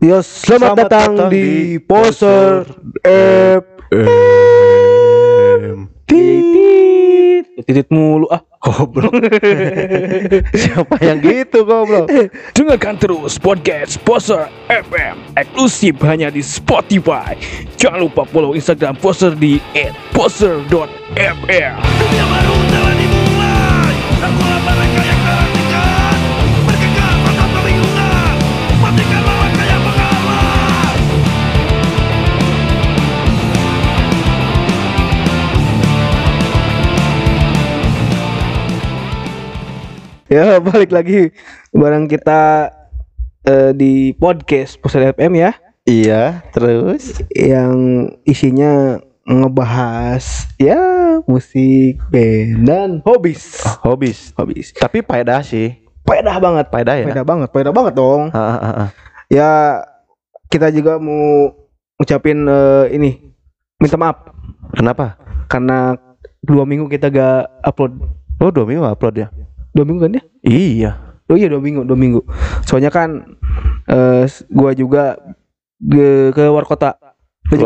Yo, selamat datang di Poser FM. Titit mulu ah. Goblok. Siapa yang gitu goblok? Dengarkan terus podcast Poser FM eksklusif hanya di Spotify. Jangan lupa follow Instagram Poser di @poser.fm. Ya, balik lagi bareng kita di podcast Poser FM ya. Iya, terus yang isinya ngebahas ya musik, band, dan hobis. Tapi paedah sih. Paedah banget dong. Ya, kita juga mau ngucapin ini minta maaf. Kenapa? Karena 2 minggu kita gak upload. Oh, 2 minggu upload ya? 2 minggu kan ya? Iya. Oh iya 2 minggu. Soalnya kan gua juga keluar kota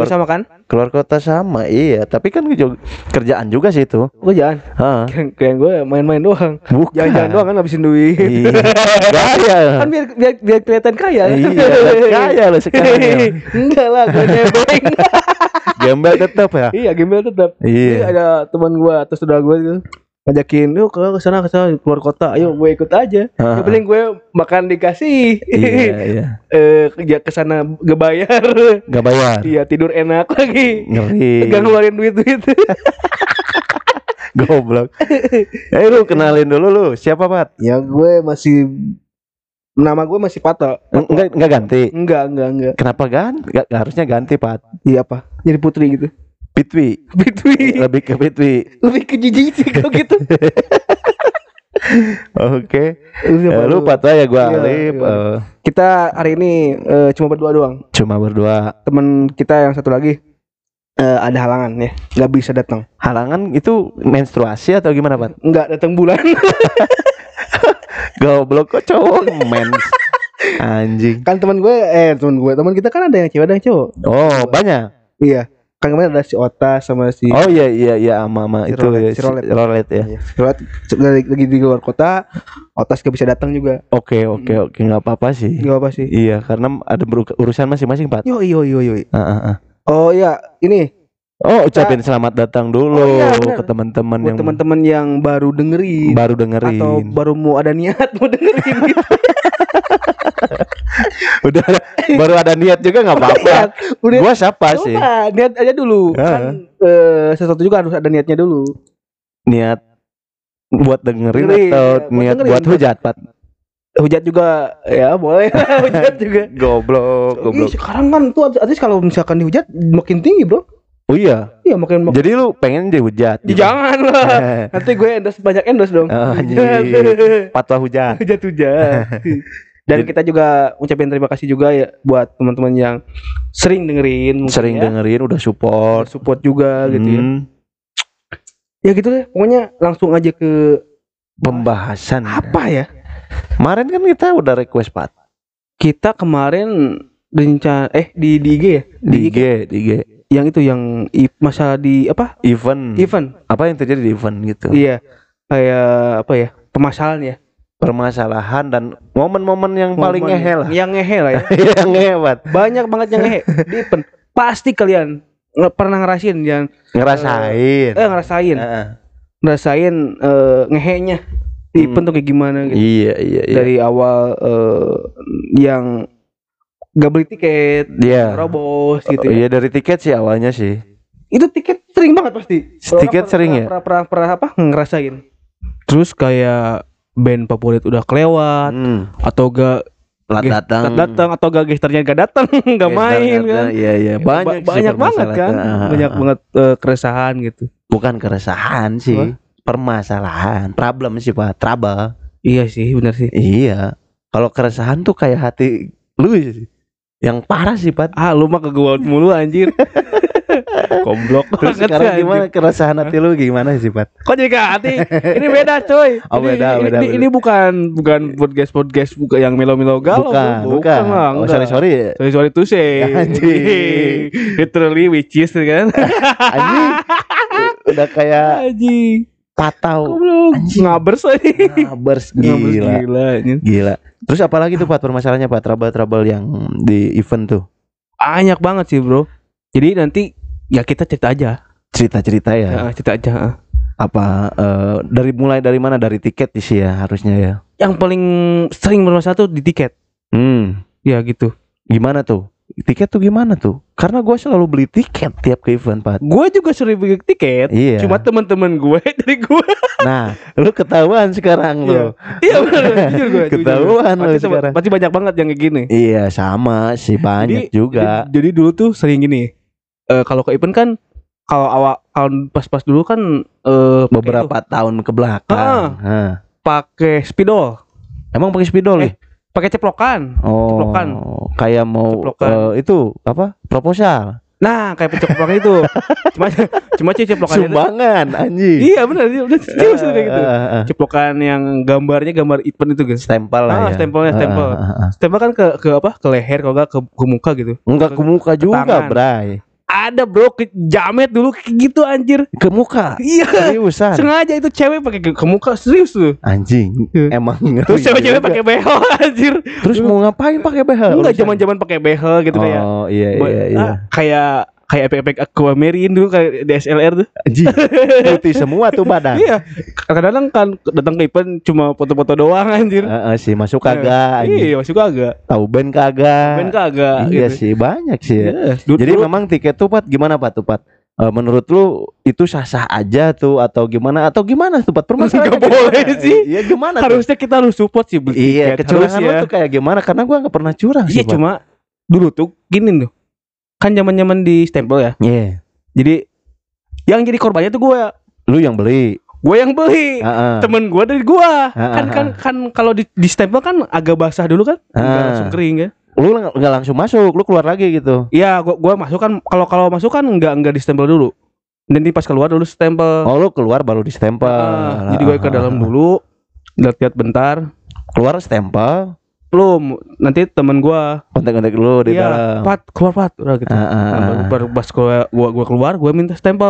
sama kan? Keluar kota sama, iya. Tapi kan kerjaan juga sih itu. Kerjaan? Keren gue main-main doang. Bukan. Jalan-jalan doang kan habisin duit. Iya. Kaya. Kan biar kelihatan kaya. Iya. Kaya loh sekarang. Enggak lah, gue nebeng. Gembel tetap ya? Iya, gembel tetap. Iya. Jadi ada teman gua atau saudara gua gitu. Ngajakin, yuk ke sana keluar kota, ayo gue ikut aja. Yang penting gue makan dikasih. Iya. Kerja ke sana gak bayar. Iya, tidur enak lagi. Ngeri. Gak ngeluarin duit. Goblok. Eh lu kenalin dulu lu, siapa Pat? Ya gue masih nama gue masih Pato. Enggak ganti. Enggak. Kenapa kan? Enggak harusnya ganti, Pat. Iya, apa? Jadi Putri gitu. Pitwi. Lebih ke jijik sih kalau gitu. Oke. Lupa tuh ya gue Alip. Kita hari ini cuma berdua doang. Temen kita yang satu lagi ada halangan ya, nggak bisa datang. Halangan itu menstruasi atau gimana Pat? Nggak datang bulan. Goblok kok cowok mens. Anjing. Kan teman kita kan ada yang cewek ada yang cowok. Oh banyak. Iya. Kan kemarin ada si Ota sama si Ama itu Rolet ya. Rolet lagi di luar kota, Otas gak bisa datang juga. Oke, enggak apa-apa sih. Iya, karena ada urusan masing-masing, Pak. Yo. Oh iya, ini. Oh, ucapin selamat datang dulu ke teman-teman yang baru dengerin. Atau baru mau ada niat mau dengerin gitu. Udah baru ada niat juga nggak apa-apa. Udah, gua siapa sih? Niat aja dulu. Kan sesuatu juga harus ada niatnya dulu. Niat buat dengerin atau niat dengerin, buat hujat, Pat? Hujat juga ya boleh. Hujat juga. Goblok. Ih, sekarang kan tuh artis kalau misalkan dihujat makin tinggi bro. Oh iya. Iya makin. Jadi lu pengen dihujat? Jangan lah. Nanti gue banyak endorse dong. Patwa hujat. Hujat. Dan kita juga ucapin terima kasih juga ya buat teman-teman yang sering dengerin udah support juga gitu ya. Ya gitu deh, pokoknya langsung aja ke pembahasan. Apa ya? Kemarin kan kita udah request Pat. Kita kemarin rencana di IG ya? Di IG. Yang itu yang masalah di apa? Event. Apa yang terjadi di event gitu. Iya. Kayak apa ya? Permasalahan dan momen-momen yang paling ngehe lah. Yang ngehe lah ya. Yang ngehebat. Banyak banget yang ngehe. Pasti kalian pernah ngerasain yang ngerasain. Ngerasain ngehenya di event tuh kayak gimana gitu. Iya. Dari awal yang gak beli tiket, robos gitu. Iya, dari tiket sih awalnya sih. Itu tiket sering banget pasti. Tiket sering ya. Pernah apa ngerasain. Terus kayak band favorit udah kelewat atau gak datang atau gak gesternya gak datang gak main kan. Iya banyak banget kan. Banyak banget keresahan gitu. Bukan keresahan sih. Apa? Permasalahan, problem sih Pak, trouble. Iya sih, benar sih. Iya. Kalau keresahan tuh kayak hati lu yang parah sih Pat. Ah lu mah kegawalan mulu anjir. Komblok. Terus sekarang gimana keresahan hati lu gimana sih, Pat? Kok jadi ke hati? Ini beda, coy. Oh, beda. Ini bukan podcast buka yang melo-melo galau. Bukan. Oh, sorry. Sorry to say. Anjing. Literally witches kan. Anjing. Udah kayak anjing. Patau ngabers gila. Terus apalagi tuh Pat permasalahannya Pat, trouble yang di event tuh banyak banget sih bro. Jadi nanti ya kita cerita aja ya, cerita aja apa dari mulai dari mana, dari tiket sih ya harusnya ya yang paling sering bermasalah tuh di tiket. Ya gitu. Gimana tuh tiket tuh gimana tuh? Karena gue selalu beli tiket tiap ke event Pat. Gue juga sering beli tiket. Iya. Cuma teman-teman gue dari gue. Nah, lu ketahuan sekarang lo. Iya benar. Jujur gue. Ketahuan lo sekarang. Pasti banyak banget yang kayak gini. Iya sama sih banyak juga. Jadi dulu tuh sering gini. Kalau ke event kan kalau awal pas-pas dulu kan beberapa tahun ke belakang. Pakai spidol. Emang pakai spidol nih? Pakai ceplokan. Oh. Ceplokan. Kayak mau itu apa? Proposal. Nah, kayak ceplokan itu. Cuma ceplokan itu. Sumbangan anjing. Iya benar, udah serius kayak gitu. Ceplokan yang gambarnya gambar event itu guys. Stempel lah ya. Stempelnya. Stempel kan ke apa? Ke leher kalau enggak ke muka gitu. Enggak ke muka juga, Bray. Ada bro kejamet dulu gitu anjir. Ke muka. Iya. Seriusan. Sengaja itu cewek pakai ke muka serius tuh. Anjing. Emang. Terus cewek-cewek pakai behel anjir. Terus mau ngapain pakai behel? Enggak zaman-zaman pakai behel gitu kayak. Oh iya. Kayak efek aquamarine dulu kayak DSLR tuh. Anjing. Putih semua tuh badan. Iya. Kadang-kadang kan datang ke event cuma foto-foto doang anjir. Sih masuk kagak anjir. Iya, masuk kagak. Tahu band kagak. Iya gitu. Sih banyak sih. Ya. Jadi memang tiket tuh Pat gimana Pat? Menurut lu itu sah-sah aja tuh atau gimana tuh Pat? Permasalahannya enggak boleh sih. Iya gimana? Harusnya kita harus support sih. Iya, kecurangan lu tuh kayak gimana? Karena gua enggak pernah curang sih. Iya, cuma dulu tuh gini tuh. Kan zaman-zaman di stempel ya. Iya. Jadi yang jadi korbannya tuh gue. Lu yang beli. Gue yang beli. Temen gue dari gue. Kan kalau di stempel kan agak basah dulu kan. Enggak langsung kering ya. Lu enggak langsung masuk, lu keluar lagi gitu. Iya, gue masuk kan kalau masuk kan enggak di stempel dulu. Nanti pas keluar dulu stempel. Oh, lu keluar baru di stempel. Jadi gue ke dalam dulu, lihat-lihat bentar, keluar stempel. Belum, nanti temen gue kontak-kontak dulu di dalam. Pat, keluar Pat, udah gitu. Baru pas gue keluar, gue minta stempel.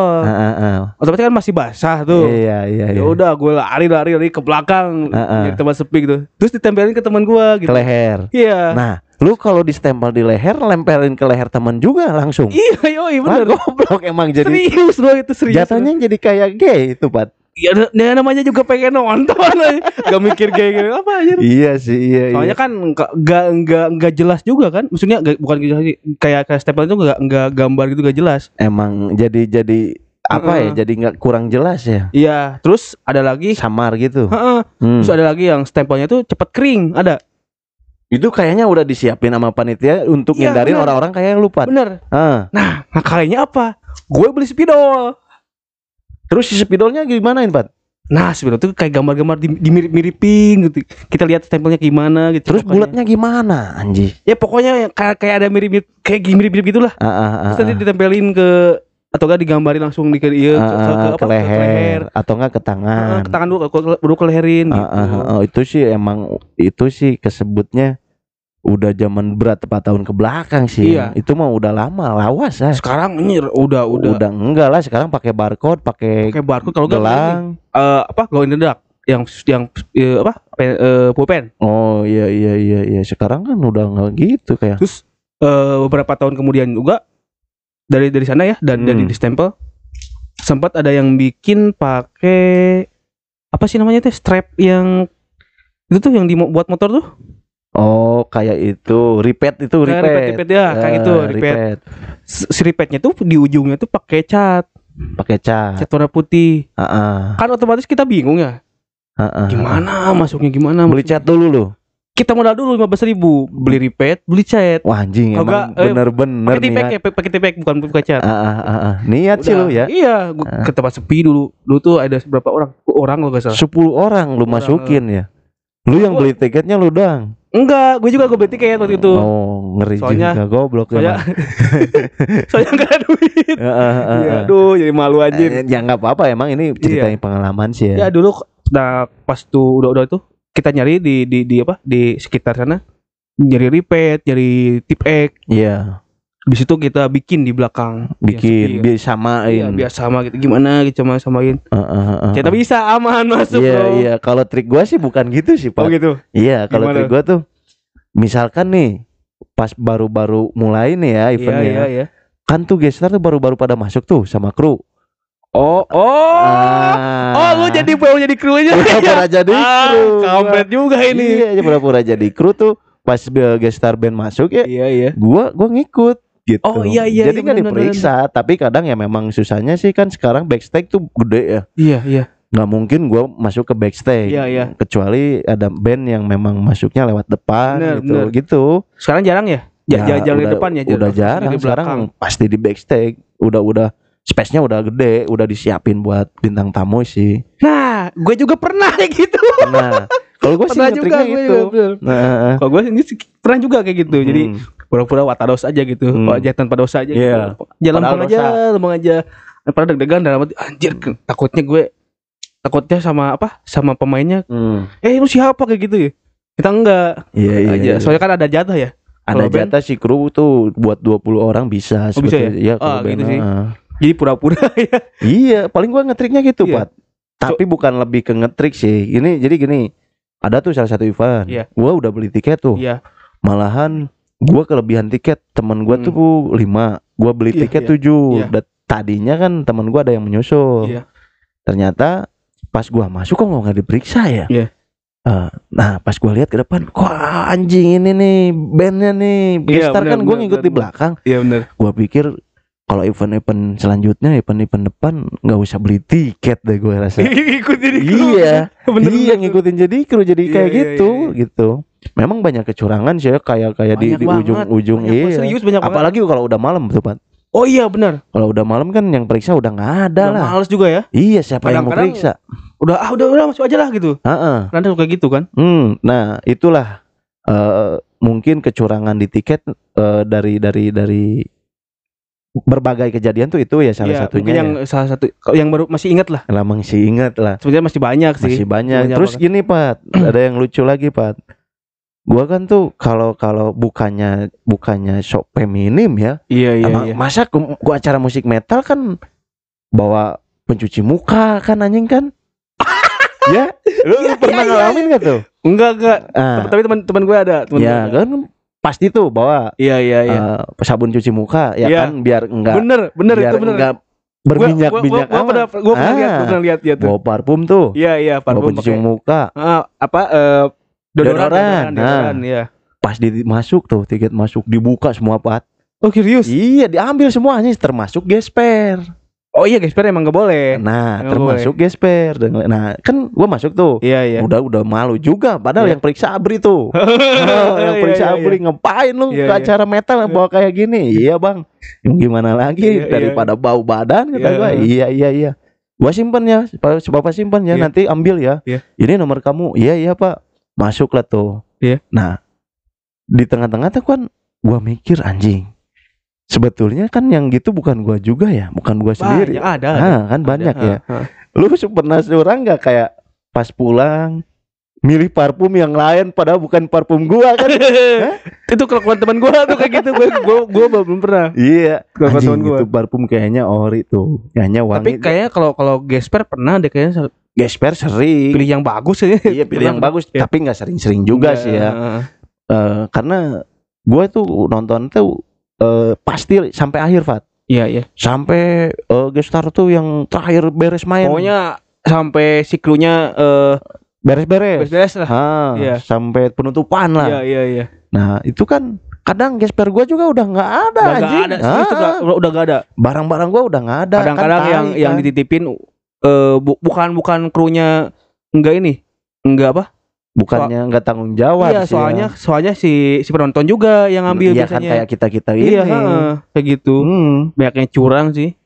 Otomatis kan masih basah tuh. Iya. Ya udah, gue lari ke belakang, di tempat sepi gitu. Terus ditempelin ke temen gue gitu. Ke leher. Iya. Nah, lu kalau di stempel di leher, lempelin ke leher temen juga langsung. Iya, yoi bener. Wah, goblok emang jadi. Serius lo itu serius. Jatuhnya jadi kayak gay itu Pat. Ya namanya juga pengen nonton aja. Gak mikir kayak gini apa aja. Iya sih iya. Soalnya kan enggak jelas juga kan. Maksudnya bukan jelas sih. Kayak stempel itu enggak gambar gitu enggak jelas. Emang jadi apa ya? Jadi enggak kurang jelas ya. Iya, terus ada lagi samar gitu. Terus ada lagi yang stempelnya tuh cepet kering, ada. Itu kayaknya udah disiapin sama panitia untuk ngindarin orang-orang kayak yang lupa. Bener. Nah, makanya apa? Gue beli spidol. Terus si spidolnya gimanain Pat? Nah spidol itu kayak gambar-gambar dimirip-miripin gitu. Kita lihat stempelnya gimana gitu. Terus bulatnya gimana anji? Ya pokoknya kayak ada mirip-mirip. Kayak mirip-mirip gitulah. Terus nanti ditempelin ke, atau enggak digambarin langsung di ke leher, atau enggak ke tangan. Ke tangan dulu ke leherin gitu. Itu sih emang. Itu sih kesebutnya udah zaman berat 4 tahun ke belakang sih. Iya. Itu mah udah lama lawas lah. Sekarang ini udah enggak lah, sekarang pakai barcode, pakai barcode kalau gelang apa gawin dedak yang apa pulpen. Oh iya sekarang kan udah enggak gitu kayak. Terus beberapa tahun kemudian juga dari sana ya dan dari stempel sempat ada yang bikin pakai apa sih namanya tuh strap yang itu tuh yang buat motor tuh. Oh kayak itu ripet ya kayak itu ripet. Si ripetnya tuh di ujungnya tuh pakai cat warna putih. Kan otomatis kita bingung ya. Gimana masuknya? Beli cat dulu loh. Kita modal dulu 15.000 beli ripet, beli cat. Wah anjing emang bener-bener niat. Pakai tipek bukan pakai cat. Niat sih lu ya. Iya ke tempat sepi dulu. Dulu tuh ada berapa orang? 10 orang lo gak salah. 10 orang lu masukin ya. Lu yang beli tiketnya lu dang. Enggak, gue juga gue beli tiket waktu itu. Oh, ngeri soalnya, juga goblok ya. Soalnya enggak ada duit. Ya, aduh, jadi malu aja. Ya enggak apa-apa, emang ini ceritain pengalaman sih ya. Ya dulu nah pas tuh udah itu kita nyari di apa? Di sekitar sana. Nyari repeat, nyari tip ek. Iya. Di situ kita bikin di belakang. Bikin, biasa samain. Iya, biasa sama gitu. Gimana gitu samain. Kita bisa aman masuk, yeah, bro. Iya, iya. Kalau trik gua sih bukan gitu sih, Pak. Oh gitu. Iya, kalau trik gua tuh misalkan nih pas baru-baru mulai nih ya eventnya, iya. Kan tuh G-Star tuh baru-baru pada masuk tuh sama kru. Oh, lu jadi baru jadi krunya. Pura-pura jadi kru. Kampret juga ini. Iya, pura-pura jadi kru tuh pas G-Star band masuk ya. Iya. Gua ngikut gitu. Oh iya. Jadi kan diperiksa, tapi kadang ya memang susahnya sih kan sekarang backstage tuh gede ya. Iya. Nggak mungkin gue masuk ke backstage, iya. Kecuali ada band yang memang masuknya lewat depan, bener, gitu. Bener. Gitu. Sekarang jarang ya? Jarang di depan ya. Udah jarang. Sekarang pasti di backstage. Udah space-nya udah gede, udah disiapin buat bintang tamu sih. Nah, gue juga pernah kayak gitu. Nah, kalau gue sih ngetriknya gitu. Nah, kalau gue sih pernah juga kayak gitu. Jadi pura-pura watados aja gitu. Kalau tanpa dosa aja. Yeah. Gitu. Jalan lempeng aja. Padahal deg-degan dalam hati. Anjir, takutnya sama apa? Sama pemainnya. Lu siapa kayak gitu ya? Kita enggak. Iya. Soalnya kan ada jatah ya. Ada jatah si kru tuh buat 20 orang bisa. Oh, bisa ya? Gitu sih. Jadi pura-pura ya. Iya, paling gua ngetriknya gitu, Pat. Tapi bukan lebih ke ngetrik sih. Ini jadi gini. Ada tuh salah satu event. Yeah. Gua udah beli tiket tuh. Yeah. Malahan gua kelebihan tiket. Temen gua tuh 5. Gua beli tiket 7. Yeah. Tadinya kan temen gua ada yang menyusul. Yeah. Ternyata pas gua masuk kok nggak diperiksa ya. Yeah. Nah pas gua lihat ke depan, kok anjing ini nih bandnya nih. G-Star kan gua ngikut di belakang. Iya benar. Gua pikir kalau event-event selanjutnya, event-event depan nggak usah beli tiket deh gue rasa. Ikut jadi kru. Iya, ngikutin jadi kru jadi kayak gitu. Memang banyak kecurangan sih, kayak di ujung-ujung. Serius banyak. Apalagi kalau udah malam tuh, Pak. Oh iya benar. Kalau udah malam kan yang periksa udah nggak ada lah. Males juga ya. Iya, siapa yang mau periksa? Udah masuk aja lah gitu. Nanti suka gitu kan? Nah itulah mungkin kecurangan di tiket dari berbagai kejadian tuh itu ya salah satunya. Yang baru masih ingat lah. Sebenarnya masih banyak sih. Terus gini, Pat, ada yang lucu lagi, Pat. Gua kan tuh kalau bukannya sok feminim ya. Iya. Masa gua acara musik metal kan bawa pencuci muka kan anjing kan? Ya, lu pernah ngalamin enggak tuh? Enggak. Tapi teman-teman gue ada, kan pasti tuh bawa sabun cuci muka kan biar enggak enggak berminyak-minyak amat. Gua pernah lihat tuh. Bawa parfum tuh. Iya, parfum cuci muka. Deodoran. Pas masuk tuh tiket masuk dibuka semua, Pat. Oh, serius? Iya, diambil semuanya termasuk gesper. Oh iya, gesper emang gak boleh. Nah, termasuk gesper. Nah, kan gue masuk tuh. Iya. Udah malu juga. Padahal yang periksa Abri tuh. Yang periksa Abri ngapain lu ke acara metal bawa kayak gini? Iya, Bang. Gimana lagi daripada bau badan kata gue. Iya. Gua simpen ya. Bapak simpen ya, nanti ambil ya. Ini nomor kamu. Iya, Pak. Masuklah tuh. Iya. Nah, di tengah-tengah tuh kan gue mikir anjing. Sebetulnya kan yang gitu bukan gua juga ya, bukan gua sendiri. Banyak. Lu pernah seorang nggak kayak pas pulang milih parfum yang lain padahal bukan parfum gua kan? Itu kelakuan teman gua tuh kayak gitu. Gua belum pernah. Iya. Anjing itu parfum kayaknya ori tuh, kayaknya wangi. Tapi kayaknya kalau gesper pernah deh kayaknya. Gesper sering. Pilih yang bagus ya. Iya pilih yang bagus. Ya. Tapi nggak sering-sering juga sih ya. Karena gua tuh nonton tuh pasti sampai akhir, Fat. Iya. Sampai G-Star tuh yang terakhir beres main. Pokoknya sampai siklunya beres-beres lah. Sampai penutupan lah. Iya. Nah, itu kan kadang gesper gua juga udah enggak ada anjing. Udah enggak ada. Barang-barang gua udah enggak ada. Kadang-kadang kan yang dititipin bukan krunya enggak ini. Enggak apa? Bukannya nggak tanggung jawab sih. Soalnya si penonton juga yang ngambil biasanya. Kan kayak kita ini. Kayak gitu. Banyak yang curang sih.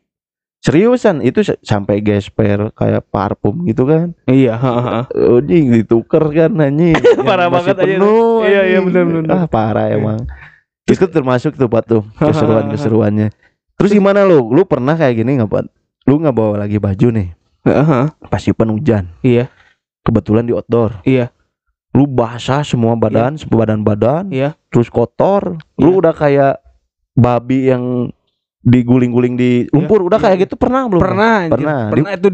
Seriusan itu sampai gesper kayak parfum gitu kan. Iya, heeh. Anjing dituker kan anjing. Parah banget aja. Iya iya benar-benar. Ah parah emang. Itu termasuk tuh Pat tuh keseruan-keseruannya. Terus gimana lu? Lu pernah kayak gini enggak Pat? Lu enggak bawa lagi baju nih. Heeh. Pas hujan. Iya. Kebetulan di outdoor. Iya. Lu basah semua badan, badan-badan. Iya. Terus kotor. Lu udah kayak babi yang diguling-guling di lumpur, udah kayak gitu pernah belum? Pernah itu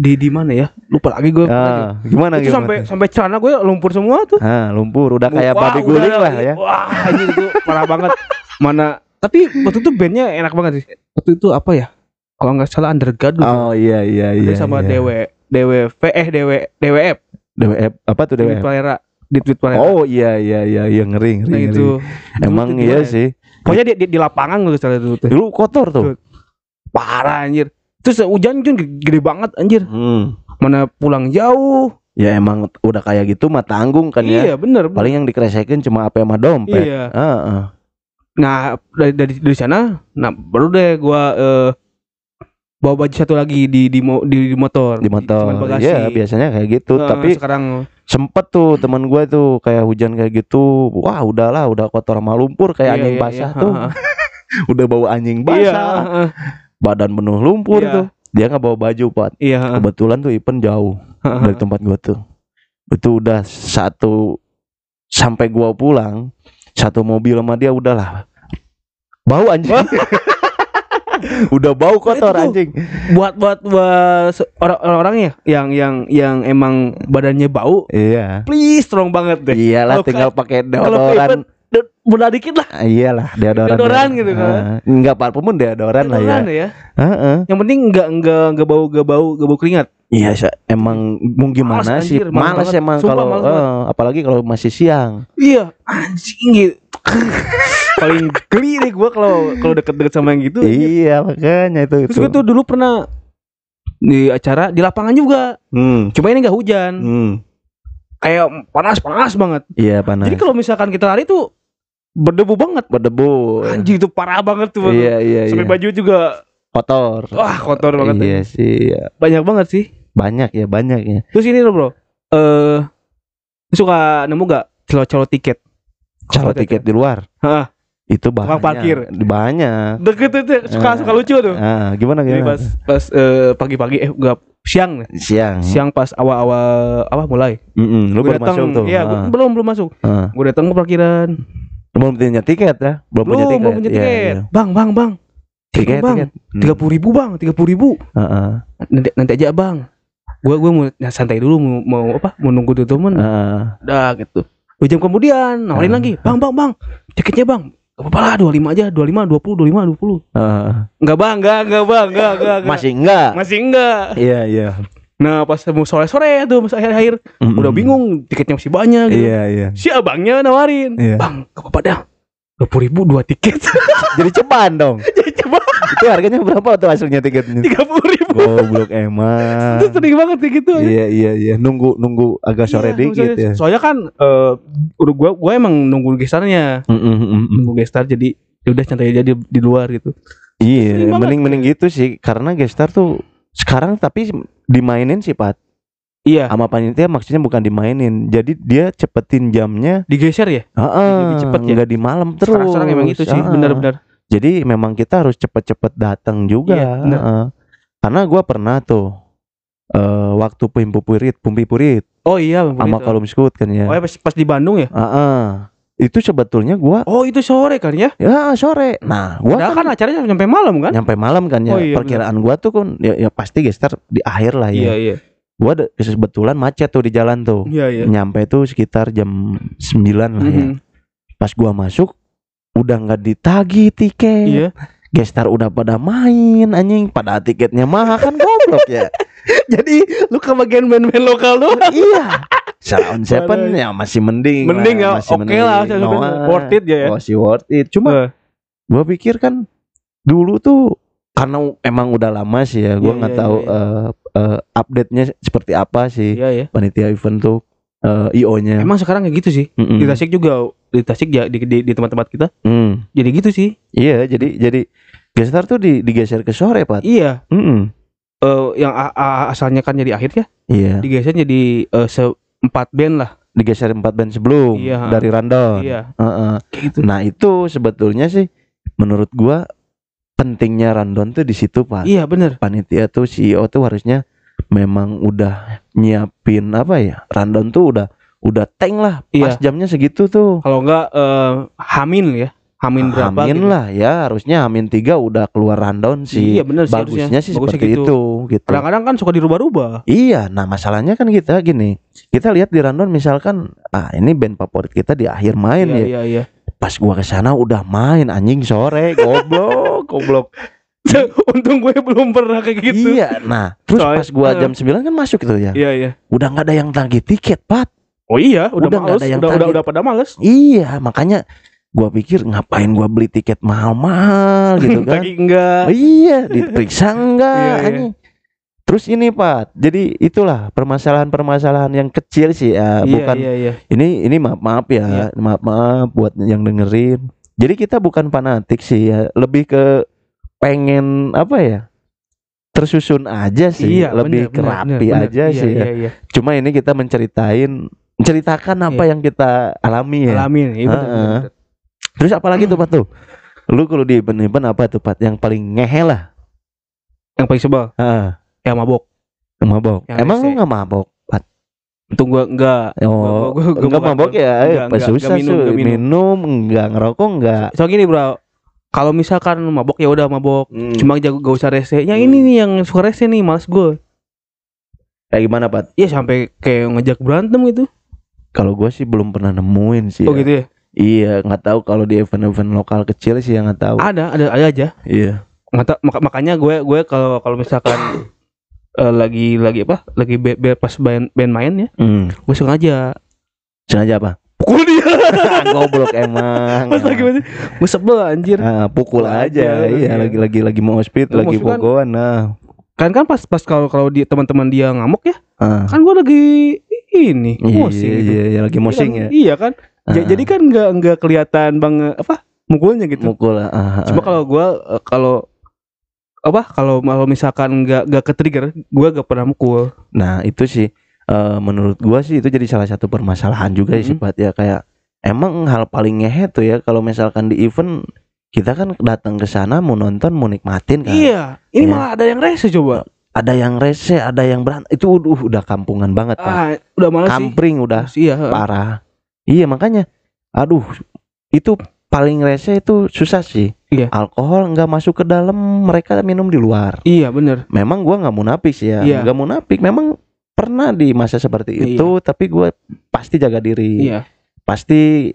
di mana ya? Lupa lagi gue. Ah, gimana? Sampai celana gue lumpur semua tuh. Ah, lumpur, udah kayak babi guling lah ya. Wah, anjing itu parah banget. Mana? Tapi waktu itu bandnya enak banget sih. Waktu itu apa ya? Kalau nggak salah Undergadu. Oh iya. Sama DWF. DWF apa tuh DWF? Di tweet Palera. Oh iya ngeri. Itu. Emang iya sih. Pokoknya di lapangan gue salah dulu tuh. Dulu kotor tuh. Parah anjir. Terus hujan gede banget anjir. Mana pulang jauh. Ya emang udah kayak gitu mah tanggung kan ya. Iya bener. Paling yang dikeresekin cuma apa sama dompet. Iya. Nah dari sana nah baru deh gue bawa baju satu lagi di motor. Di motor. Iya biasanya kayak gitu. Tapi sekarang sempet tuh teman gue tuh kayak hujan kayak gitu, wah udahlah udah kotor sama lumpur kayak anjing basah tuh, udah bawa anjing basah, badan penuh lumpur tuh, dia nggak bawa baju Pat, kebetulan tuh Ipen jauh dari tempat gue tuh, itu udah satu sampai gue pulang satu mobil sama dia udahlah, bau anjing. Udah bau kotor anjing. Buat orang-orangnya yang emang badannya bau. Iya. Please strong banget deh. Iyalah tinggal pakai deodoran. Mudah dikit lah. Iyalah deodoran gitu kan. Enggak parfum pun deodoran lah ya. Heeh. Yang penting enggak bau keringat. Iya, emang mau gimana sih? Malas emang kalau apalagi kalau masih siang. Iya, anjing gitu. Paling geli nih gue kalau deket-deket sama yang gitu. Iya makanya itu. Terus gue tuh dulu pernah di acara di lapangan juga. Cuma ini nggak hujan. Kayak panas banget. Iya panas. Jadi kalau misalkan kita lari tuh berdebu banget. Anjir itu parah banget tuh. Iya. Sampai baju juga kotor. Wah kotor banget. Iya sih. Iya. Banyak banget sih. Banyak ya. Terus ini loh bro. Suka nemu nggak calo tiket di luar? Hah. Itu banyak parkir. Banyak. Deket suka lucu tuh. Gimana? Jadi pas pagi-pagi siang pas awal mulai. Lu baru datang, masuk tuh. Iya, belum masuk. Gue datang ke parkiran. Belum punya tiket. Ya. Bang. Tiket. 30.000 Bang, 30.000. Nanti aja Bang. Gue mau santai dulu mau nunggu dulu temen. Dah gitu. 2 jam kemudian nawarin lagi, bang, tiketnya bang, gak apa-apa lah 25 aja, 25, 20. Enggak bang. Masih enggak. Iya. Nah pas mau sore-sore tuh, pas akhir-akhir, udah bingung, tiketnya masih banyak gitu. Iya. Si abangnya nawarin, bang gak apa-apa dah, 20.000 2 tiket. Jadi ceban dong. Itu harganya berapa tuh aslinya tiketnya? 30.000. Goblok emang. Itu sering banget kayak gitu. Iya. Nunggu agak sore dikit ya. Soalnya kan gue emang nunggu gestarnya. Nunggu gestar jadi udah santai aja di luar gitu. Iya, mending gitu sih karena gestar tuh sekarang tapi dimainin sih Pat. Iya. Sama panitia maksudnya bukan dimainin. Jadi dia cepetin jamnya. Digeser ya? Heeh. Cepet ya. Enggak di malam terus. Sekarang emang gitu sih, benar-benar. Jadi memang kita harus cepet-cepet datang juga. Iya, karena gue pernah tuh waktu Pimpipurit. Oh iya, sama Kalumiskut kan ya. Oh ya, pas di Bandung ya. Itu sebetulnya gue. Oh itu sore kan ya? Ya sore. Nah gue kan acaranya nyampe malam kan ya. Oh, iya, perkiraan gue tuh kan ya pasti gestar di akhir lah ya. Iya. Gue kebetulan macet tuh di jalan tuh. Iya. Nyampe tuh sekitar jam 9 lah ya. Pas gue masuk. Udah nggak ditagi tiket, G-Star udah pada main anjing, pada tiketnya mahal kan goblok ya. Jadi lu ke bagian band-band lokal doang. Iya. Sound Seven ya masih mending lah, ya oke lah, worth it ya. Masih worth it. Cuma gua pikir kan dulu tuh karena emang udah lama sih ya, gua nggak tahu update-nya seperti apa sih panitia event tuh. IO-nya. Emang sekarang kayak gitu sih. Di Tasik juga, di Tasik ya di tempat-tempat kita. Jadi gitu sih. Iya, jadi G-Star tuh digeser ke sore, Pat. Iya. Yang asalnya kan jadi akhir ya. Iya. Digeser jadi 4 band lah. Digeser 4 band sebelum dari rundown. Iya. Gitu. Nah, itu sebetulnya sih menurut gua pentingnya rundown tuh di situ, Pak. Iya, benar. Panitia tuh CEO tuh harusnya memang udah nyiapin apa ya? Rundown tuh udah tank lah pas jamnya segitu tuh. Kalau enggak Hamin ya. Hamin berapa? Hamin gitu lah ya, harusnya Hamin 3 udah keluar rundown sih. Iya bener sih, bagusnya sih bagusnya seperti gitu. Kadang-kadang kan suka dirubah-rubah. Iya, nah masalahnya kan kita gini, kita lihat di rundown misalkan, ah ini band favorit kita di akhir main Iya. Pas gua kesana udah main anjing sore, goblok. Untung gue belum pernah kayak gitu. Iya, nah terus soalnya, pas gua jam 9 kan masuk gitu ya. Iya. Udah nggak ada yang tagih tiket, Pat. Oh iya, udah males, udah pada males. Iya, makanya gua pikir ngapain gua beli tiket mahal-mahal gitu kan. Tapi enggak. Oh iya, diperiksa enggak. Iya. Terus ini, Pat. Jadi itulah permasalahan-permasalahan yang kecil sih ya, bukan. Ini maaf ya. Maaf buat yang dengerin. Jadi kita bukan fanatik sih ya, lebih ke pengen apa ya? Tersusun aja sih, iya, lebih rapi aja sih. Iya. Cuma ini kita menceritakan apa yang kita alami ya. Alamin, benar. Terus apalagi tuh, Pat, tuh? Lu kalau di event-event apa tuh, Pat? Yang paling ngehe lah. Yang paling sebel? Yang mabok. Yang emang lu gak mabok, Pat? Untung gua enggak. Oh, gua mabok ya? Enggak, susah tuh. Minum, enggak. Ngerokok, enggak. Soalnya gini, bro. Kalau misalkan mabok, ya udah mabok. Cuma gak usah rese. Yang ini nih, yang suka rese nih. Males gua. Kayak gimana, Pat? Ya sampai kayak ngejak berantem gitu. Kalau gua sih belum pernah nemuin sih. Oh ya. Gitu ya? Iya, nggak tahu kalau di event-event lokal kecil sih yang nggak tahu. Ada aja. Iya. Makanya gue kalau misalkan lagi pas band main ya, gue sengaja apa? Pukul dia. Goblok emang. Pas lagi masih, gue sebel anjir. Nah, pukul aja. Iya, lagi mau ospit, lagi pogoan. Nah, kan pas kalau teman-teman dia ngamuk ya, kan gue lagi ini mosing gitu. Iya, lagi mosing ya. Iya kan. Jadi kan enggak kelihatan bang mukulnya gitu. Cuma kalau gue kalau misalkan enggak ke-trigger, gue enggak pernah mukul. Nah, itu sih menurut gue sih itu jadi salah satu permasalahan juga sih, Pat, ya, kayak emang hal paling ngehe tuh ya kalau misalkan di event kita kan datang ke sana mau nonton, mau nikmatin kan. Iya, ini malah ada yang rese coba. Ada yang rese, ada yang berantem. Itu udah kampungan banget, Pak. Udah malas sih. Kampring udah. Parah. Iya, makanya aduh, itu paling rese itu susah sih. Iya. Alkohol enggak masuk ke dalam, mereka minum di luar. Iya, benar. Memang gua enggak munafik sih ya. Enggak munafik, memang pernah di masa seperti itu, tapi gua pasti jaga diri. Iya. Pasti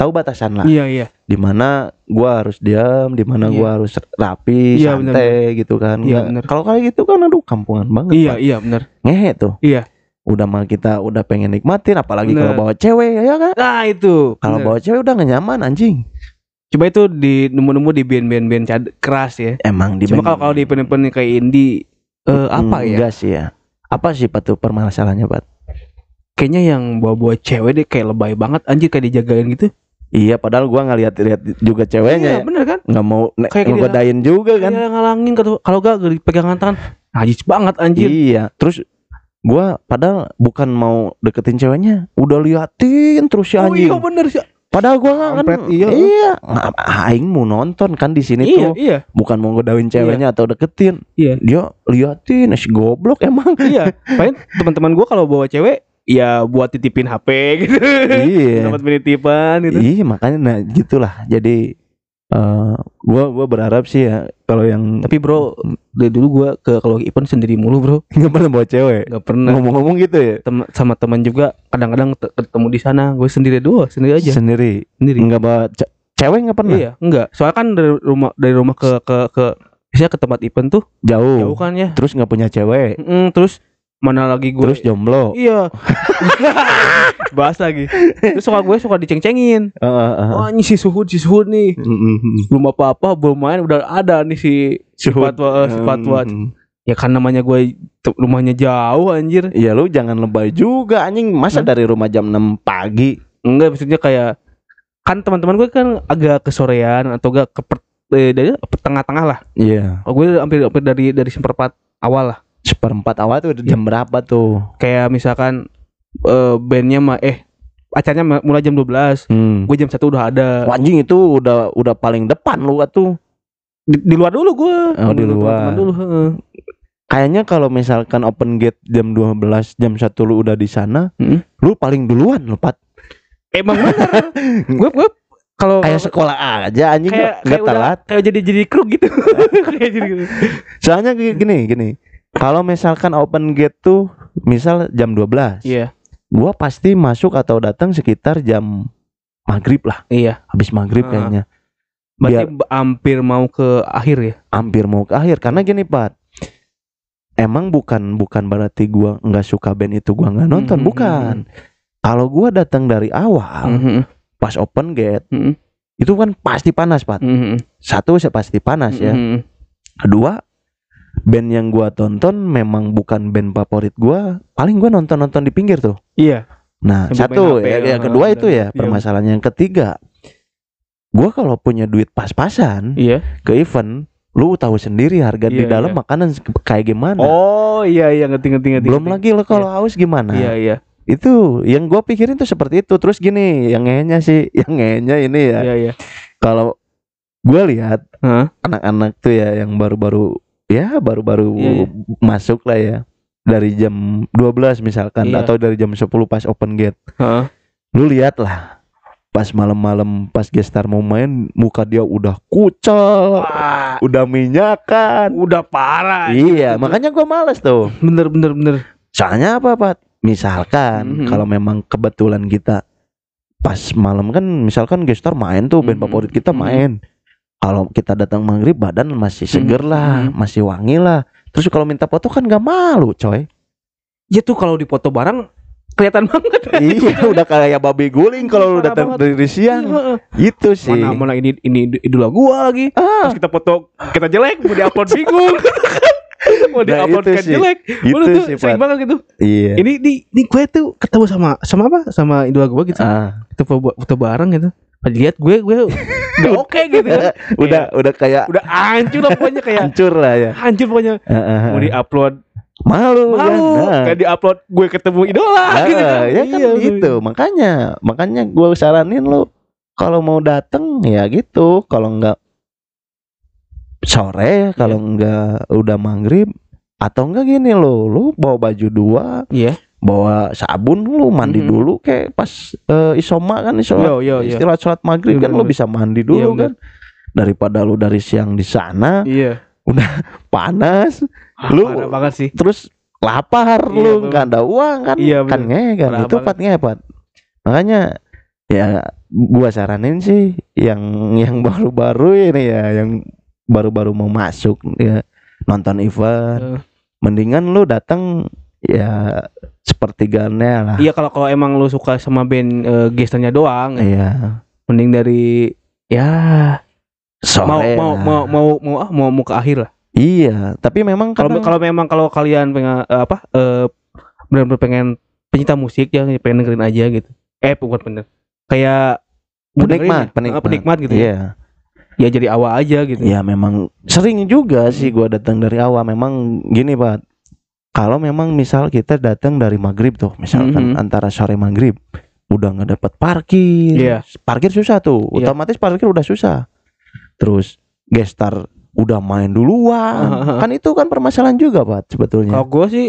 tahu batasan lah. Iya. Di mana gua harus diam, di mana gua harus rapi, santai, bener. Gitu kan. Iya, kalau kayak gitu kan aduh kampungan banget. Iya, Pak. Iya, benar. Ngehe tuh. Iya. Udah mah kita udah pengen nikmatin, apalagi kalau bawa cewek ya kan. Nah itu kalau bawa cewek udah gak nyaman anjing. Coba itu di nemu-nemu di band-band keras ya. Emang di cuma kalau di band-band kayak indie apa ya? Enggak sih ya. Apa sih, Pat, tuh permasalahannya, Pat? Kayaknya yang bawa-bawa cewek deh kayak lebay banget anjir, kayak dijagain gitu. Iya, padahal gua ngeliat-liat juga ceweknya. Iya, bener kan? Gak mau ngegodain juga kan. Iya, ngalangin kalau gak pegangan tangan. Najis banget anjir. Iya, terus gua padahal bukan mau deketin ceweknya, udah liatin terus si anjing. Oh iya bener sih. Padahal gua kan ampret, iya. Aing mau nonton kan di sini tuh. Iya. Bukan mau ngedain ceweknya atau deketin. Iya. Dia liatin si goblok emang. Iya. Paling teman-teman gua kalau bawa cewek ya buat titipin HP gitu. Iya. Dapat penitipan gitu. Iya, makanya nah gitulah. Jadi gua berharap sih ya kalau yang tapi bro dari dulu gua kalau event sendiri mulu, bro. Enggak pernah bawa cewek. Enggak pernah. Ngomong-ngomong gitu ya. Sama teman juga kadang-kadang ketemu di sana, gue sendiri aja. Sendiri. Enggak bawa cewek enggak pernah. Iya, enggak. Soalnya kan dari rumah ke saya ke tempat event tuh jauh kan ya. Terus enggak punya cewek. Terus mana lagi gue terus jomblo. Iya. Bahas lagi. Terus gue suka diceng-cengin. Oh, ini si Suhud nih. Belum apa-apa, belum main udah ada nih si Fatwa. Ya kan namanya gue rumahnya jauh anjir. Iya, lu jangan lebay juga anjing. Masa dari rumah jam 6 pagi. Enggak, maksudnya kayak kan teman-teman gue kan agak kesorean atau enggak dari tengah-tengah lah. Iya. Yeah. Oh, gue hampir dari seperempat awal lah. Seperempat awal tuh jam berapa tuh? Kayak misalkan bandnya acaranya mulai jam 12. Gue jam 1 udah ada. Anjing itu udah paling depan lu tuh. Di luar dulu gue. Oh, di luar. Dulu, kayaknya kalau misalkan open gate jam 12, jam 1 lu udah di sana, lu paling duluan lu, Pat. Emang bener. Gue kalau kayak sekolah aja anjing enggak telat. Kayak jadi kru gitu. Kayak jadi gitu. Soalnya gini. Kalau misalkan open gate tuh misal jam 12. Iya. Yeah. Gua pasti masuk atau datang sekitar jam maghrib lah. Iya. Habis maghrib kayaknya. Berarti hampir mau ke akhir ya? Hampir mau ke akhir karena gini, Pat. Emang bukan berarti gua enggak suka band itu, gua enggak nonton, bukan. Kalau gua datang dari awal, pas open gate, itu kan pasti panas, Pat. Satu, pasti panas ya. Kedua, band yang gua tonton memang bukan band favorit gua, paling gua nonton di pinggir tuh. Iya. Nah, sampai satu, yang kedua itu ya permasalahannya. Yang ketiga, gua kalau punya duit pas-pasan ke event, lu tahu sendiri harga di dalam makanan kayak gimana. Oh iya ngerti. Belum lagi lo kalau haus gimana. Iya. Itu yang gua pikirin tuh seperti itu. Terus gini, yang ngenya ini ya. Iya. Kalau gua lihat anak-anak tuh ya yang baru-baru masuk lah ya, dari jam 12 misalkan atau dari jam 10 pas open gate. Lu lihat lah pas malam-malam pas G-Star mau main, muka dia udah kucel, udah minyakan, udah parah. Iya, gitu. Makanya gua males tuh. Bener. Soalnya apa, Pat? Misalkan kalau memang kebetulan kita pas malam kan misalkan G-Star main tuh, band favorit kita main. Kalau kita datang maghrib badan masih seger lah, masih wangi lah. Terus kalau minta foto kan gak malu, coy. Ya tuh kalau dipoto bareng kelihatan banget. Iya, udah kayak babi guling kalau lu datang dari siang. Itu sih. Mana ini idola gua lagi. Terus kita foto, kita jelek, mau di-upload bingung. Mau di-upload kan jelek. Itu sih, sering banget gitu. Iya. Ini gue tuh ketemu sama apa? Sama idola gua gitu. Kita foto bareng gitu. Lihat gue udah oke gitu kan. Udah kayak udah hancur lah pokoknya, kayak hancur lah ya. Hancur pokoknya. Mau di-upload malu. Kayak di-upload gue ketemu idola gitu kan. Ya kan gitu. Makanya gue saranin lu kalau mau dateng ya gitu, kalau enggak sore, kalau enggak udah maghrib, atau enggak gini lu bawa baju dua. Iya. Bawa sabun, lu mandi dulu kayak pas isoma kan, istilah sholat maghrib kan, lu bisa mandi dulu kan, daripada lu dari siang di sana udah panas, lu parah banget sih. Terus lapar, lu nggak ada uang kan, kan ngegan itu, Pat, ngepot. Makanya ya gua saranin sih yang baru-baru ini ya, yang baru-baru mau masuk ya, nonton event mendingan lu datang ya sepertiganya lah. Iya, kalau emang lu suka sama band G-Star-nya doang, iya. Mending dari ya sore mau ke akhir lah. Iya, tapi memang kalau kalian pengen benar-benar pengen pencinta musik yang pengen dengerin aja gitu. Kayak penikmat gitu. Iya. Ya jadi awal aja gitu. Iya, memang sering juga sih gua datang dari awal. Memang gini, Pak. Kalau memang misal kita datang dari maghrib tuh, misalkan antara sore maghrib, udah nggak dapat parkir, parkir susah tuh, otomatis parkir udah susah. Terus G-Star udah main duluan, kan itu kan permasalahan juga, Pak, sebetulnya. Kalau gue sih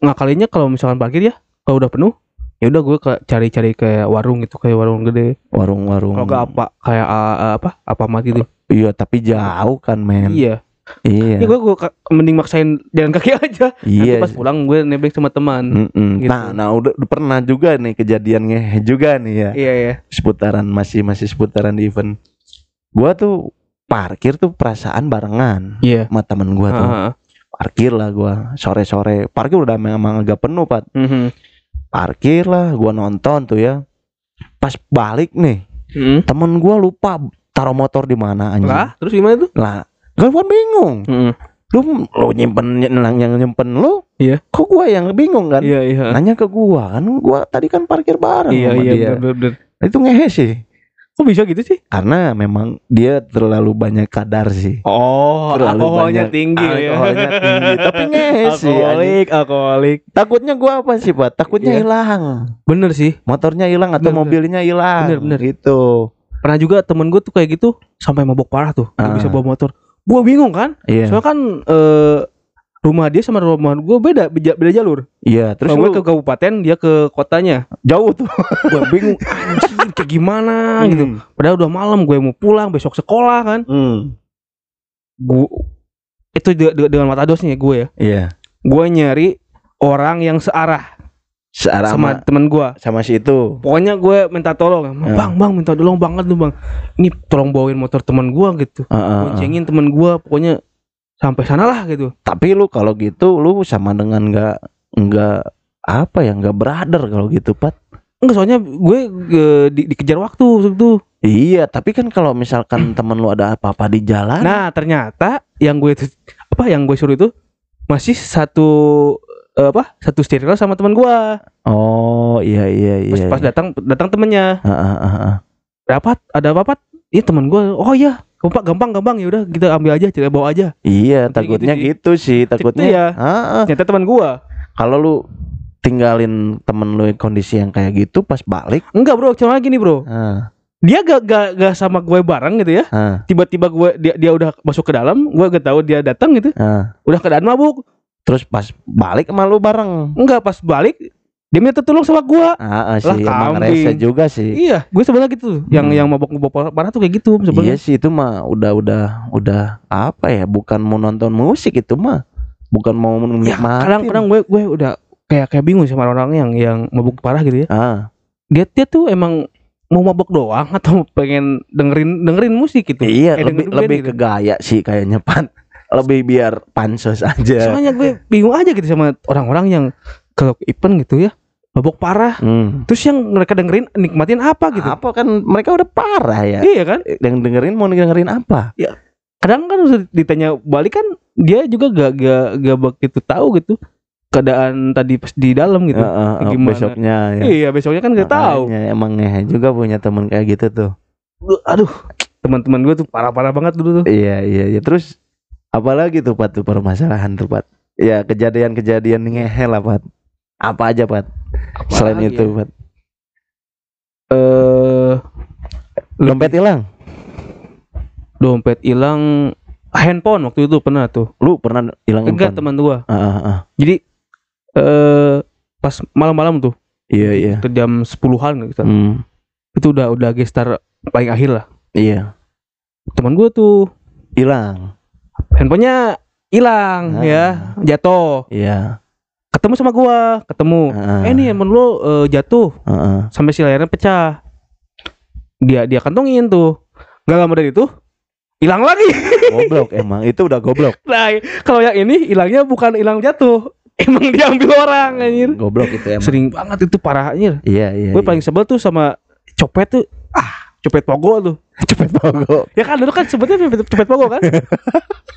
ngakalinya kalau misalkan parkir ya, kalau udah penuh, ya udah gue cari-cari kayak warung gitu, kayak warung gede, warung-warung. Kalau nggak apa mati tuh. Iya, tapi jauh kan, men. Iya. Iya. Ya gue mending maksain jalan kaki aja. Iya. Nanti pas pulang gue nebeng sama teman. Gitu. Nah udah pernah juga nih kejadiannya juga nih ya. Iya. Seputaran masih seputaran di event. Gue tuh parkir tuh perasaan barengan sama teman gue tuh. Parkir lah gue sore-sore. Parkir udah memang agak penuh, Pat. Parkir lah gue nonton tuh ya. Pas balik nih, teman gue lupa taruh motor di mana anjing. Lah, terus gimana tuh? Lah, gue bingung. Lu nyimpen lu. Iya. Kok gue yang bingung kan? Nanya ke gue kan, gue tadi kan parkir bareng sama dia. Bener. Itu ngehe sih. Kok bisa gitu sih? Karena memang dia terlalu banyak kadar sih. Oh, alkoholnya tinggi ya. Alkoholnya tinggi. Tapi ngesi. Alkoholik. Takutnya gue apa sih Pak? Takutnya hilang. Bener sih. Motornya hilang atau mobilnya hilang. Bener gitu. Pernah juga temen gue tuh kayak gitu. Sampai mabok parah tuh. Gak bisa bawa motor. Gue bingung kan. Soalnya kan rumah dia sama rumah gue beda jalur. Iya, terus gue ke kabupaten, dia ke kotanya. Jauh tuh. Gue bingung anjir kayak gimana gitu. Padahal udah malam, gue mau pulang besok sekolah kan. Gue itu dengan mata dosnya gue ya. Iya. Gue nyari orang yang searah sama teman gue, sama si itu. Pokoknya gue minta tolong, Bang, minta tolong banget lu, Bang. Ini tolong bawain motor teman gue gitu. Boncengin teman gue, pokoknya sampai sana lah gitu. Tapi lu kalau gitu lu sama dengan nggak apa ya, nggak brother kalau gitu Pat. Enggak, soalnya gue dikejar waktu itu. Iya, tapi kan kalau misalkan temen lu ada apa-apa di jalan. Nah ternyata yang gue suruh itu masih satu circle sama teman gue. Oh iya. Pas datang temennya. Dapat ada apa-apa? Iya teman gue. Oh iya. Gampang ya udah kita ambil aja, kita bawa aja. Iya, takutnya gitu sih, takutnya. Iya. Ternyata teman gua. Kalau lu tinggalin temen lu kondisi yang kayak gitu pas balik. Enggak, Bro. Cuma gini, Bro. Dia gak sama gue bareng gitu ya. Tiba-tiba dia udah masuk ke dalam, gua gak tahu dia datang gitu. Udah keadaan mabuk. Terus pas balik sama lu bareng. Enggak, pas balik dia minta tolong sama gua. Lah emang rese juga sih. Iya, gue sebenarnya gitu. Yang mabok parah tuh kayak gitu sebenarnya. Iya sih, itu mah udah apa ya? Bukan mau nonton musik itu mah. Bukan mau menikmati. Ya, kadang-kadang gue udah kayak bingung sama orang-orang yang mabok parah gitu ya. Dia tuh emang mau mabok doang atau pengen dengerin musik gitu. Iya, lebih ke gaya sih kayaknya, Pan. Lebih biar pansos aja. Soalnya gue bingung aja gitu sama orang-orang yang kalau event gitu ya mabok parah. Terus yang mereka dengerin nikmatin apa gitu? Apa kan mereka udah parah ya? Iya kan? Yang dengerin mau dengerin apa? Ya. Kadang kan ditanya balik kan dia juga gak begitu tahu gitu keadaan tadi di dalam gitu. Gimana? Besoknya. Ya. Iya besoknya kan gak tahu. Emang juga punya teman kayak gitu tuh. Aduh, teman-teman gue tuh parah-parah banget dulu tuh. Iya. Terus apalagi tuh Pat tuh permasalahan tuh Pat? Ya kejadian-kejadian ngehe lah Pat. Apa aja Pat? Apalagi selain itu Pat. Dompet hilang, handphone waktu itu pernah tuh. Lu pernah hilang handphone? Enggak, teman gua. Jadi pas malam-malam tuh. Iya. Itu jam 10-an gitu. Itu udah G-Star paling akhir lah. Iya. Teman gua tuh hilang. Handphonenya hilang ya, jatuh. Iya. Ketemu sama gua, ini handphone lu jatuh. Sampai si layarnya pecah. Dia kantongin tuh. Enggak lama dari itu hilang lagi. Goblok emang, itu udah goblok. Nah, kalau yang ini hilangnya bukan hilang jatuh. Emang diambil orang anjir. Goblok itu emang. Sering banget itu parah anjir. Iya. Gue paling sebel tuh sama copet tuh. Copet pogo tuh. Copet pogo. Ya kan dulu kan sebetulnya copet pogo kan.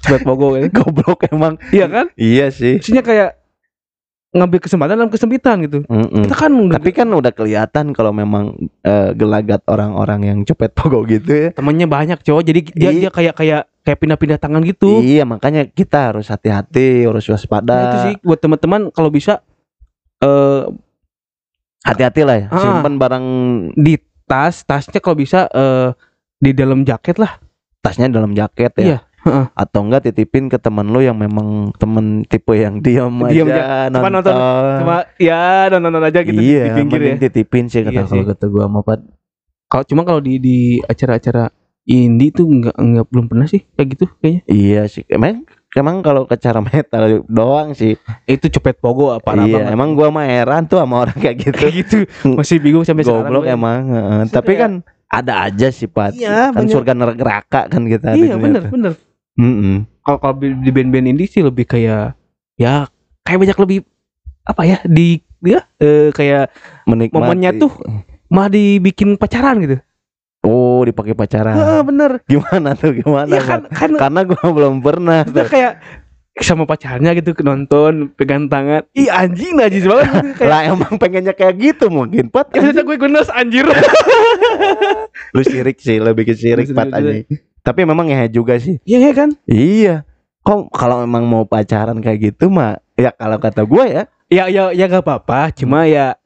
Copet pogo ini goblok emang. Iya kan? Iya sih. Isinya kayak ngambil kesempatan dalam kesempitan gitu. Kita kan tapi kan udah kelihatan kalau memang gelagat orang-orang yang copet pogo gitu ya. Temennya banyak cowok jadi dia kayak pindah-pindah tangan gitu. Iya, makanya kita harus hati-hati, harus waspada. Nah, itu sih buat teman-teman kalau bisa hati-hati lah ya. Simpan barang di tasnya kalau bisa di dalam jaket lah. Tasnya dalam jaket ya. Iya. Atau enggak titipin ke teman lu yang memang temen tipe yang diam aja nonton aja gitu. Iya, di pinggir ya. Iya, titipin sih kata gua sama Pat. Kalau cuma kalau di acara-acara indie tuh enggak belum pernah sih kayak gitu kayaknya. Iya sih. Emang kalau ke acara metal doang sih. Itu copet pogo apa namanya? Iya, emang gua mah heran tuh sama orang kayak gitu. Masih bingung sampai sekarang. Goblok emang. Tapi kan ada aja sih Pat. Iya, kan surga neraka kan kita. Iya, bener. Kalau di band-band indie sih lebih kayak ya kayak banyak lebih apa ya kayak menikmati momennya tuh mah dibikin pacaran gitu. Oh, dipakai pacaran. Bener. Gimana tuh? Ya, kan, karena gue belum pernah. Kayak sama pacarnya gitu nonton pegang tangan. Ih anjing najis banget. Lah emang pengennya kayak gitu mungkin Pat. Ternyata gue gunas anjir. Lu sirik sih, lebih ke sirik Pat anjing. Tapi memang ya juga sih. Iya kan? Iya. Kok kalau emang mau pacaran kayak gitu mah ya kalau kata gue ya. Ya enggak apa-apa, cuma ya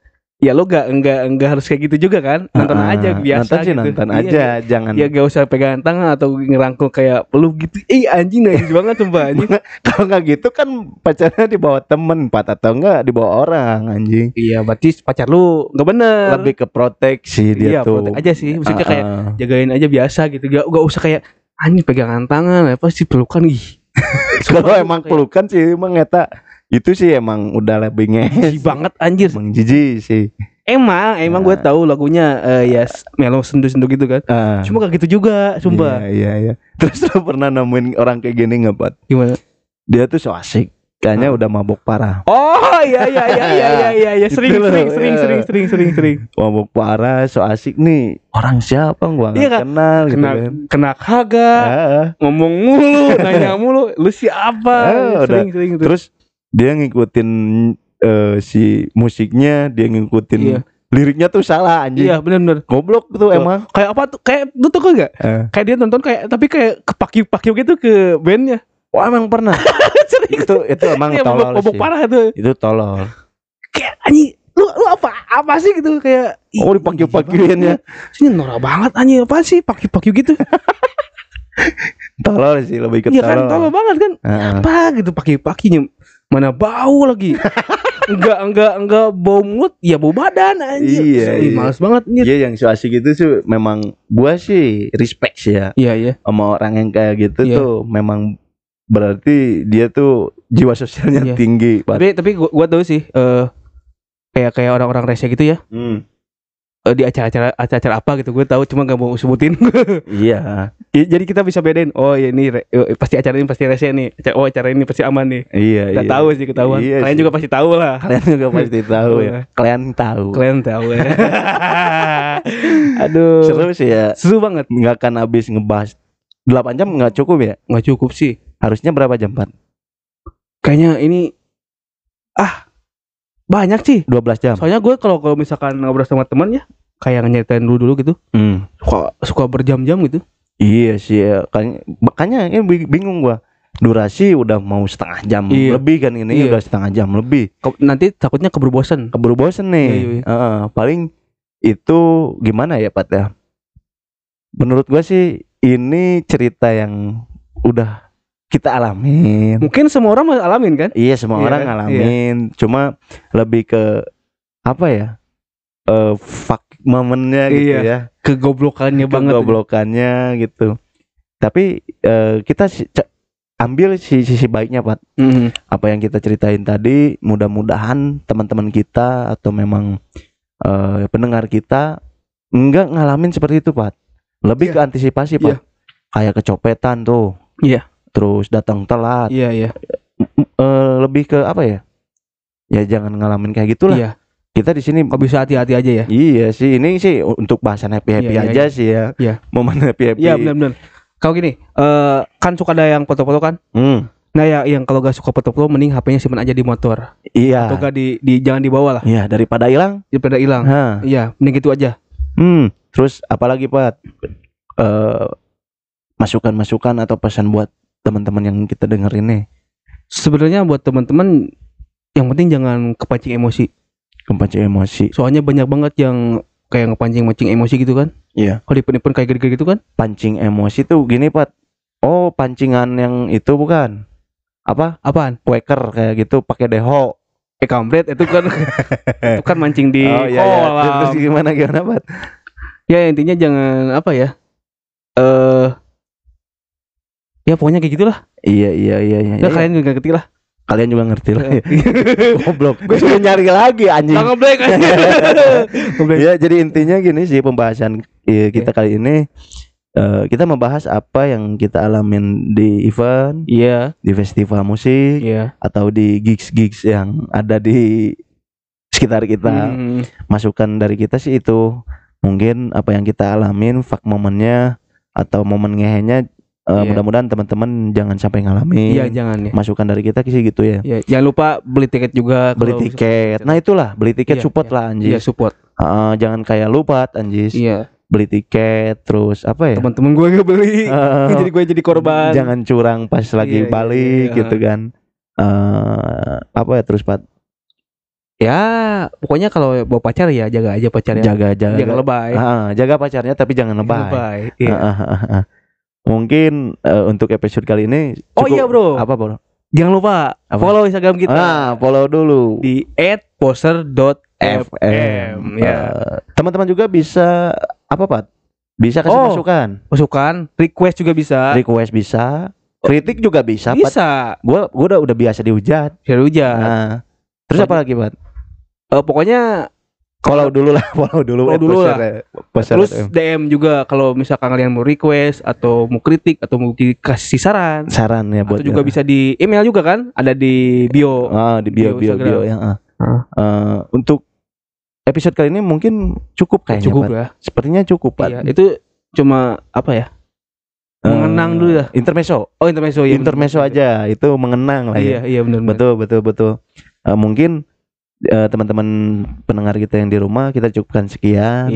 lo enggak harus kayak gitu juga kan. Nonton aja biasa gitu. Nonton aja, jangan. Ya enggak usah pegangan tangan atau ngerangkul kayak peluk gitu. Anjing najis banget sumpah anjing. Kalau enggak gitu kan pacarnya dibawa temen Pat atau enggak dibawa orang anjing. Iya, berarti pacar lu enggak bener. Lebih ke proteksi dia tuh. Iya, protek aja sih. Maksudnya kayak jagain aja biasa gitu. Enggak usah kayak anjing pegangan tangan apa sih pelukan ih. Kalau emang kayak pelukan sih emang eta itu sih emang udah lebih ngehe banget anjir. Emang jijik sih. Emang gue tahu lagunya ya melo sendu-sendu gitu kan. Cuma kayak gitu juga, sumpah. Iya. Terus lo pernah nemuin orang kayak gini enggak, Pat? Gimana? Dia tuh so asik, kayaknya udah mabok parah. Oh iya. Sering. Mabok parah, so asik nih. Orang siapa gua enggak kenal gitu kan. Kena kagak. Ngomong mulu, nanya mulu, lu siapa? Sering gitu. Terus dia ngikutin si musiknya, dia ngikutin liriknya tuh salah anjing. Iya benar. Goblok tuh emang. Kayak apa tuh? Kayak lu tuh enggak? Kayak dia nonton kayak kepakyu-pakyu gitu ke bandnya. Wah emang pernah. itu emang tolol sih. Parah tuh. Itu tolol. Kayak anjing lu apa sih gitu kayak dipakyu-pakyuinnya. Ini norak banget anjing, apa sih pakyu-pakyu gitu. Tolol sih, lebih ke tolol. Iya kan tolol banget kan. Apa gitu pakyu-pakyunya. Mana bau lagi. enggak bau mulut, ya bau badan anjir. Iya. Males banget anjir. Iya yang so asik itu sih memang gua sih respect sih ya. Iya. Sama orang yang kayak gitu tuh memang berarti dia tuh jiwa sosialnya tinggi. Tapi gua tahu sih kayak orang-orang rese gitu ya. Di acara-acara apa gitu gue tahu, cuma gak mau sebutin. Iya. Jadi kita bisa bedain. Oh ya ini pasti acara ini pasti rese nih. Oh acara ini pasti aman nih. Iya. Kita tahu sih ketahuan. Iya, kalian juga pasti tahu lah. Ya. Kalian tahu. Ya. Aduh. Seru sih ya. Seru banget. Nggak akan habis ngebahas. 8 jam nggak cukup ya? Nggak cukup sih. Harusnya berapa jam Pan? Kayaknya ini banyak sih 12 jam. Soalnya gue kalau misalkan ngobrol sama temannya kayak nyeritain dulu gitu. Suka berjam-jam gitu. Iya sih ya. Makanya ini bingung gue. Durasi udah mau setengah jam lebih kan ini udah setengah jam lebih. Nanti takutnya keburu bosen nih. Iya. Paling itu gimana ya Pat ya? Menurut gue sih ini cerita yang udah kita alamin. Mungkin semua orang ngalamin kan? Iya, semua orang ngalamin. Iya. Cuma lebih ke apa ya? Fuck momennya gitu ya. Kegoblokannya gitu. Tapi kita ambil sisi baiknya, Pat. Apa yang kita ceritain tadi, mudah-mudahan teman-teman kita atau memang pendengar kita enggak ngalamin seperti itu, Pat. Lebih ke antisipasi, Pat. Kayak kecopetan tuh. Iya. Terus datang telat. Iya. Lebih ke apa ya? Ya jangan ngalamin kayak gitulah. Iya. Kita di sini bisa hati-hati aja ya. Iya sih, ini sih untuk bahasan happy-happy aja sih ya. Iya. Momen happy-happy. Iya benar-benar. Kalau gini, kan suka ada yang foto-foto kan? Nah ya yang kalau gak suka foto-foto mending HP-nya simpan aja di motor. Iya. Atau gak jangan dibawa lah. Iya, daripada hilang. Iya, mending gitu aja. Terus apalagi Pat? Masukan-masukan atau pesan buat teman-teman yang kita denger ini. Sebenarnya buat teman-teman yang penting jangan kepancing emosi. Soalnya banyak banget yang kayak ngepancing-pancing emosi gitu kan. Iya. Kalau dipen-pen kayak gede-gede gitu kan. Pancing emosi tuh gini Pat. Oh, pancingan yang itu bukan. Apaan? Waker kayak gitu pakai deho. Kampret itu kan. Itu kan mancing di kolam. Terus gimana Pat? Ya intinya jangan apa ya? Ya pokoknya kayak gitulah. Iya. Nah, kalian juga ngerti lah. Ya. Goblok. Gue sudah nyari lagi anjing. Goblok. Ya jadi intinya gini sih pembahasan kita kali ini kita membahas apa yang kita alamin di event, di festival musik, atau di gigs-gigs yang ada di sekitar kita. Masukan dari kita sih itu mungkin apa yang kita alamin, fuck momennya atau momen ngehenya mudah-mudahan teman-teman jangan sampai ngalamin. Iya, jangan ya. Masukan dari kita sih gitu ya. Iya, jangan lupa beli tiket juga. Beli tiket. Nah, itulah beli tiket support lah anjis. Iya, support. Jangan kayak lupa anjis. Iya. Beli tiket terus apa ya? Teman-teman gue enggak beli. Jadi gue jadi korban. Jangan curang pas lagi balik gitu kan. Apa ya terus Pat? Ya, pokoknya kalau bawa pacar ya jaga aja pacarnya. Jaga lebay. Jaga pacarnya tapi jangan lebay. Iya. Mungkin untuk episode kali ini cukup. Oh iya bro. Apa bro? Jangan lupa follow Instagram kita. Follow dulu di @poser.fm. Teman-teman juga bisa apa Pat? Bisa kasih masukan. Masukan, request juga bisa. Request bisa. Kritik juga bisa. Bisa. Gue udah biasa dihujat. Nah. Terus apa lagi Pat? Pokoknya follow dulu lah. Terus DM juga kalau misalkan kalian mau request atau mau kritik atau mau dikasih saran ya buat. Atau juga bisa di email juga kan? Ada di bio. Di bio yang untuk episode kali ini mungkin cukup kayaknya. Cukup Pat. Ya. Sepertinya cukup Pat. Iya, itu cuma apa ya? Mengenang dulu ya. Intermezzo. Oh, intermezzo ya. Intermezzo aja. Itu mengenang lah ya. Iya, benar. Betul. Mungkin teman-teman pendengar kita yang di rumah kita cukupkan sekian.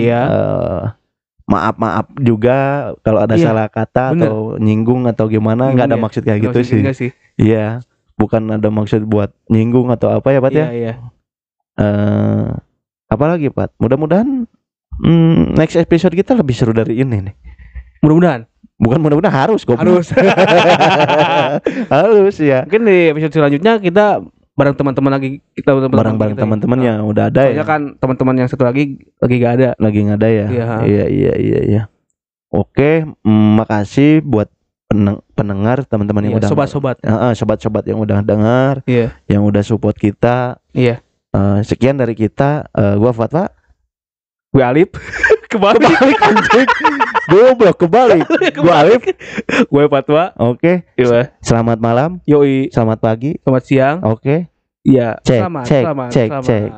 Maaf juga kalau ada salah kata atau nyinggung atau gimana, nggak ada maksud kayak gitu sih. Iya, bukan ada maksud buat nyinggung atau apa ya Pat ya. Iya. Apalagi Pat, mudah-mudahan next episode kita lebih seru dari ini nih. Mudah-mudahan harus. Harus ya. Mungkin di episode selanjutnya kita bareng teman-teman lagi, kita bareng-bareng teman-teman yang udah ada ya. Soalnya kan teman-teman yang satu lagi gak ada. Lagi gak ada ya. Iya. Oke, makasih buat pendengar teman-teman yang udah sobat-sobat. Sobat-sobat yang udah dengar, yang udah support kita. Iya. Sekian dari kita. Gua Fatwa. Gue Alip. Kebalik anjing. Goblok kebalik. Gue Alif. Gue Fatwa. Oke. Selamat malam. Yoi. Selamat pagi. Selamat siang. Oke. Iya. Cek.